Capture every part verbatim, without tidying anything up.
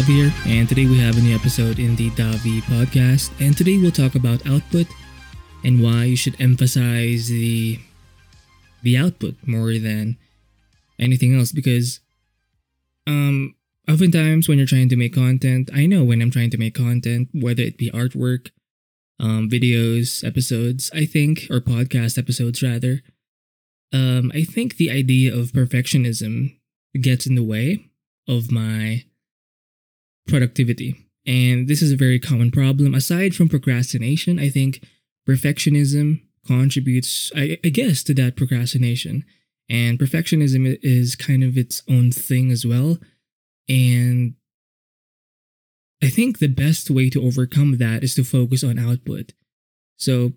Davi here, and today we have a new episode in the Davi podcast, and today we'll talk about output and why you should emphasize the the output more than anything else, because um oftentimes when you're trying to make content, I know when I'm trying to make content, whether it be artwork, um, videos, episodes, I think, or podcast episodes rather, um, I think the idea of perfectionism gets in the way of my productivity. And this is a very common problem. Aside from procrastination, I think perfectionism contributes, I, I guess, to that procrastination. And perfectionism is kind of its own thing as well. And I think the best way to overcome that is to focus on output. So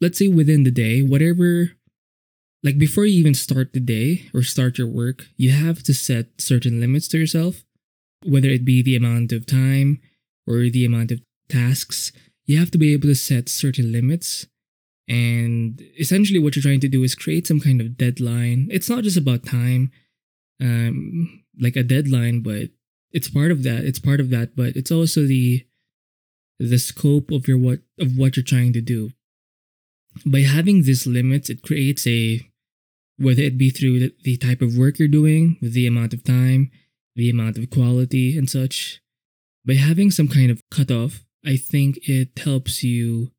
let's say within the day, whatever, like before you even start the day or start your work, you have to set certain limits to yourself, whether it be the amount of time or the amount of tasks. You have to be able to set certain limits. And essentially what you're trying to do is create some kind of deadline. It's not just about time, um, like a deadline, but it's part of that. It's part of that, but it's also the the scope of your what of what you're trying to do. By having these limits, it creates a, whether it be through the, the type of work you're doing, the amount of time, the amount of quality and such. By having some kind of cutoff, I think it helps you.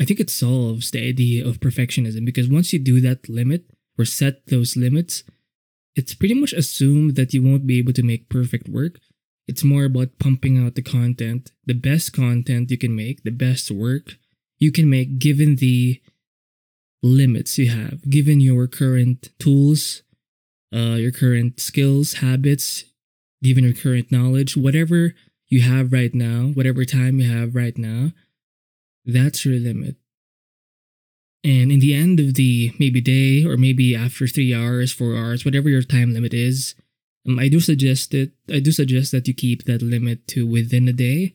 I think it solves the idea of perfectionism, because once you do that limit or set those limits, it's pretty much assumed that you won't be able to make perfect work. It's more about pumping out the content, the best content you can make, the best work you can make given the limits you have, given your current tools, uh, your current skills, habits, given your current knowledge, whatever you have right now, whatever time you have right now, that's your limit. And in the end of the maybe day, or maybe after three hours, four hours, whatever your time limit is, um, I do suggest it. I do suggest that you keep that limit to within a day.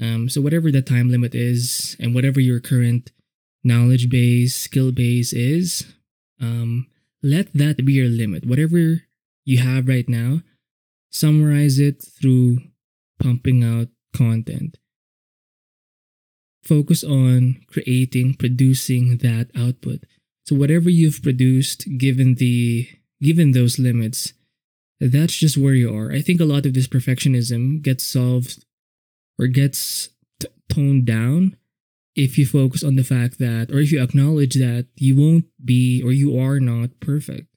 Um, so whatever the time limit is, and whatever your current knowledge base, skill base is, um, let that be your limit. Whatever you have right now, summarize it through pumping out content. Focus on creating, producing that output. So whatever you've produced, given the given those limits, that's just where you are. I think a lot of this perfectionism gets solved or gets t- toned down if you focus on the fact that, or if you acknowledge that you won't be, or you are not perfect.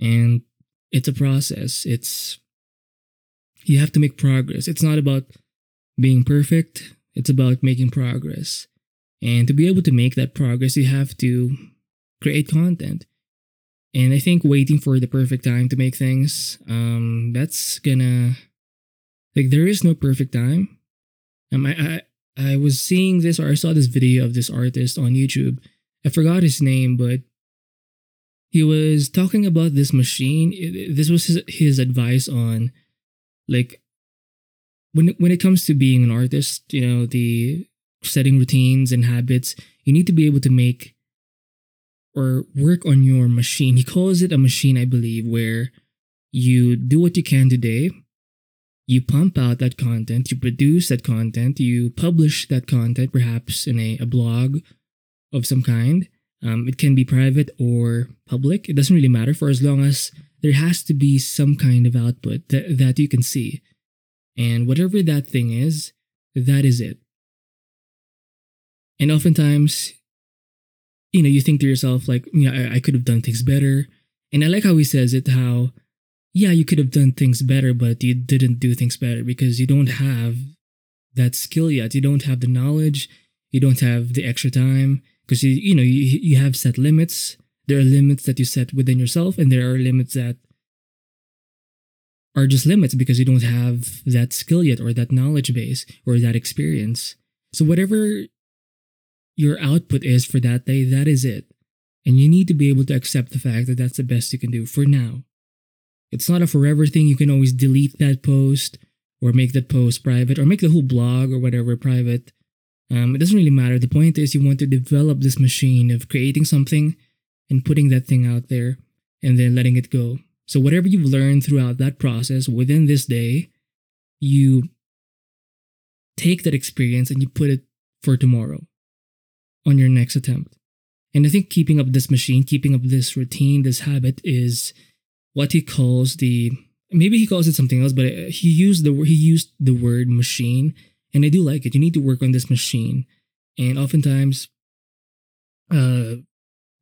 And it's a process. It's, you have to make progress. It's not about being perfect. It's about making progress. And to be able to make that progress, you have to create content. And I think waiting for the perfect time to make things, um, that's gonna, like, there is no perfect time. Um, I, I, I was seeing this, or I saw this video of this artist on YouTube. I forgot his name, but he was talking about this machine. This was his, his advice on, like, When, when it comes to being an artist, you know, the setting routines and habits, you need to be able to make or work on your machine. He calls it a machine, I believe, where you do what you can today, you pump out that content, you produce that content, you publish that content, perhaps in a, a blog of some kind. Um, it can be private or public. It doesn't really matter, for as long as there has to be some kind of output that, that you can see. And whatever that thing is, that is it. And oftentimes, you know, you think to yourself, like, you know, I, I could have done things better. And I like how he says it, how, yeah, you could have done things better, but you didn't do things better because you don't have that skill yet. You don't have the knowledge. You don't have the extra time because, you, you know, you, you have set limits. There are limits that you set within yourself, and there are limits that are just limits because you don't have that skill yet, or that knowledge base, or that experience. So whatever your output is for that day, that is it. And you need to be able to accept the fact that that's the best you can do for now. It's not a forever thing. You can always delete that post, or make that post private, or make the whole blog or whatever private. Um, it doesn't really matter. The point is, you want to develop this machine of creating something and putting that thing out there and then letting it go. So whatever you've learned throughout that process within this day, you take that experience and you put it for tomorrow on your next attempt. And I think keeping up this machine, keeping up this routine, this habit is what he calls the, maybe he calls it something else, but he used the he used the word machine, and I do like it. You need to work on this machine. And oftentimes, uh,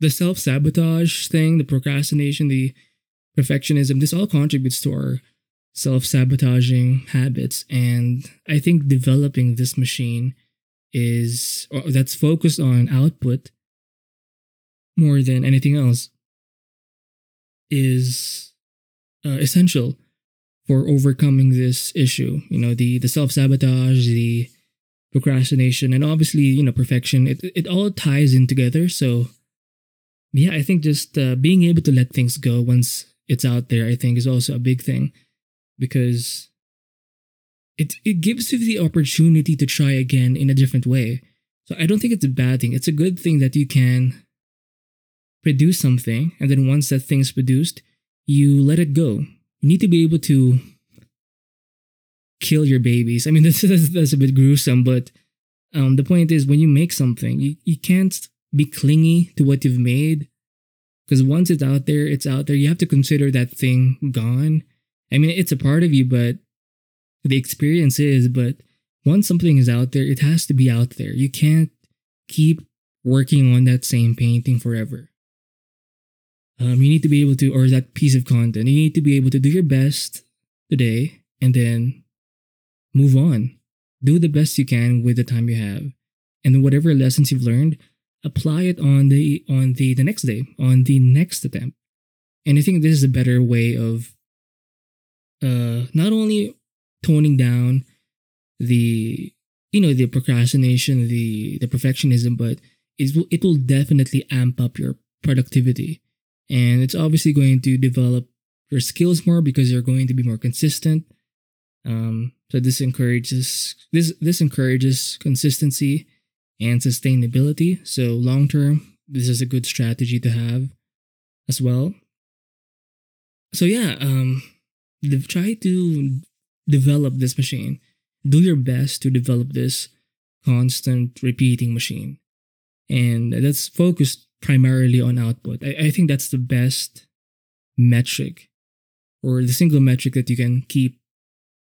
the self-sabotage thing, the procrastination, the perfectionism, this all contributes to our self-sabotaging habits. And I think developing this machine is, or that's focused on output more than anything else, is uh, essential for overcoming this issue. You know, the the self-sabotage, the procrastination, and obviously, you know, perfection. It it all ties in together. So, yeah, I think just uh, being able to let things go once it's out there, I think, is also a big thing, because it it gives you the opportunity to try again in a different way. So I don't think it's a bad thing. It's a good thing that you can produce something, and then once that thing's produced, you let it go. You need to be able to kill your babies. I mean, that's, that's, that's a bit gruesome, but um, the point is, when you make something, you, you can't be clingy to what you've made, because once it's out there, it's out there. You have to consider that thing gone. I mean, it's a part of you, but the experience is, but once something is out there, it has to be out there. You can't keep working on that same painting forever. Um, you need to be able to, or that piece of content, you need to be able to do your best today and then move on. Do the best you can with the time you have. And whatever lessons you've learned, apply it on the on the, the next day, on the next attempt. And I think this is a better way of uh, not only toning down the, you know, the procrastination, the, the perfectionism, but it will, it will definitely amp up your productivity. And it's obviously going to develop your skills more, because you're going to be more consistent. Um, so this encourages this this encourages consistency and sustainability. So long term, this is a good strategy to have as well. So yeah, um, try to develop this machine. Do your best to develop this constant repeating machine, and that's focused primarily on output. I, I think that's the best metric, or the single metric that you can keep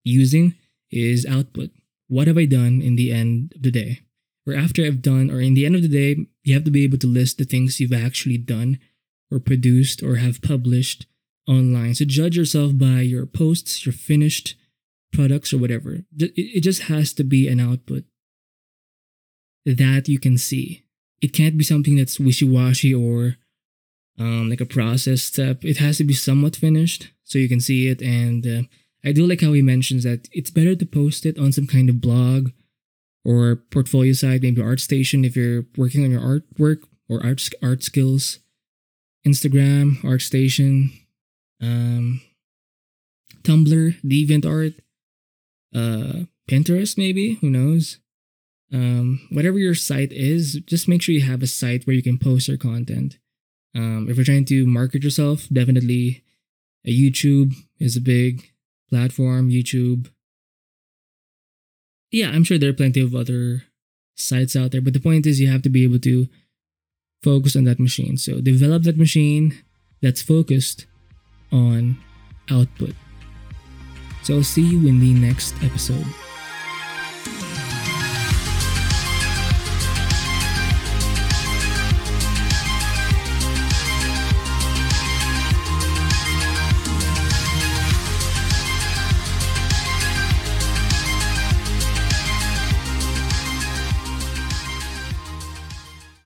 using, is output. What have I done in the end of the day? Or after I've done, or in the end of the day, you have to be able to list the things you've actually done or produced or have published online. So judge yourself by your posts, your finished products, or whatever. It just has to be an output that you can see. It can't be something that's wishy-washy or um, like a process step. It has to be somewhat finished so you can see it. And uh, I do like how he mentions that it's better to post it on some kind of blog or portfolio site, maybe ArtStation if you're working on your artwork, or art, art skills, Instagram, ArtStation, um, Tumblr, DeviantArt, uh, Pinterest maybe, who knows? Um, whatever your site is, just make sure you have a site where you can post your content. Um, if you're trying to market yourself, definitely a YouTube is a big platform, YouTube. Yeah, I'm sure there are plenty of other sites out there, but the point is, you have to be able to focus on that machine. So develop that machine that's focused on output. So I'll see you in the next episode.